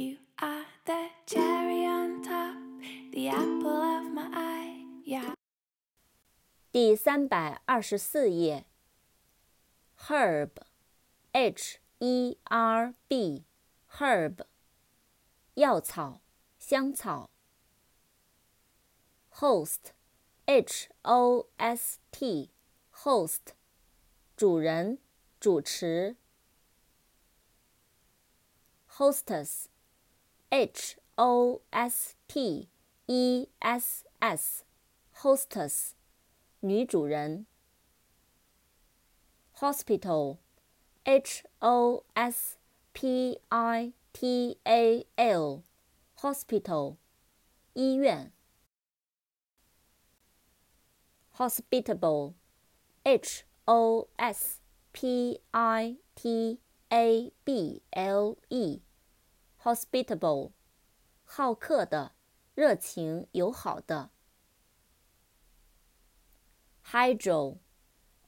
You are the cherry on top, the apple of my eye, yeah. 第324页 Herb, H-E-R-B, Herb 药草、香草 Host, H-O-S-T, Host 主人、主持 Hostess, H-O-S-T-E-S-S, Hostess 女主人 Hospital, H-O-S-P-I-T-A-L, Hospital 医院 Hospitable, H-O-S-P-I-T-A-B-L-E, Hospitable 好客的、热情友好的 Hydro,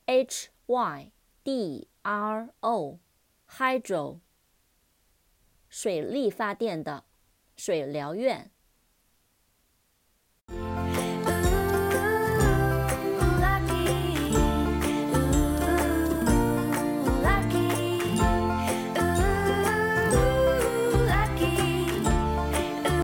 H-Y-D-R-O, Hydro 水力发电的、水疗院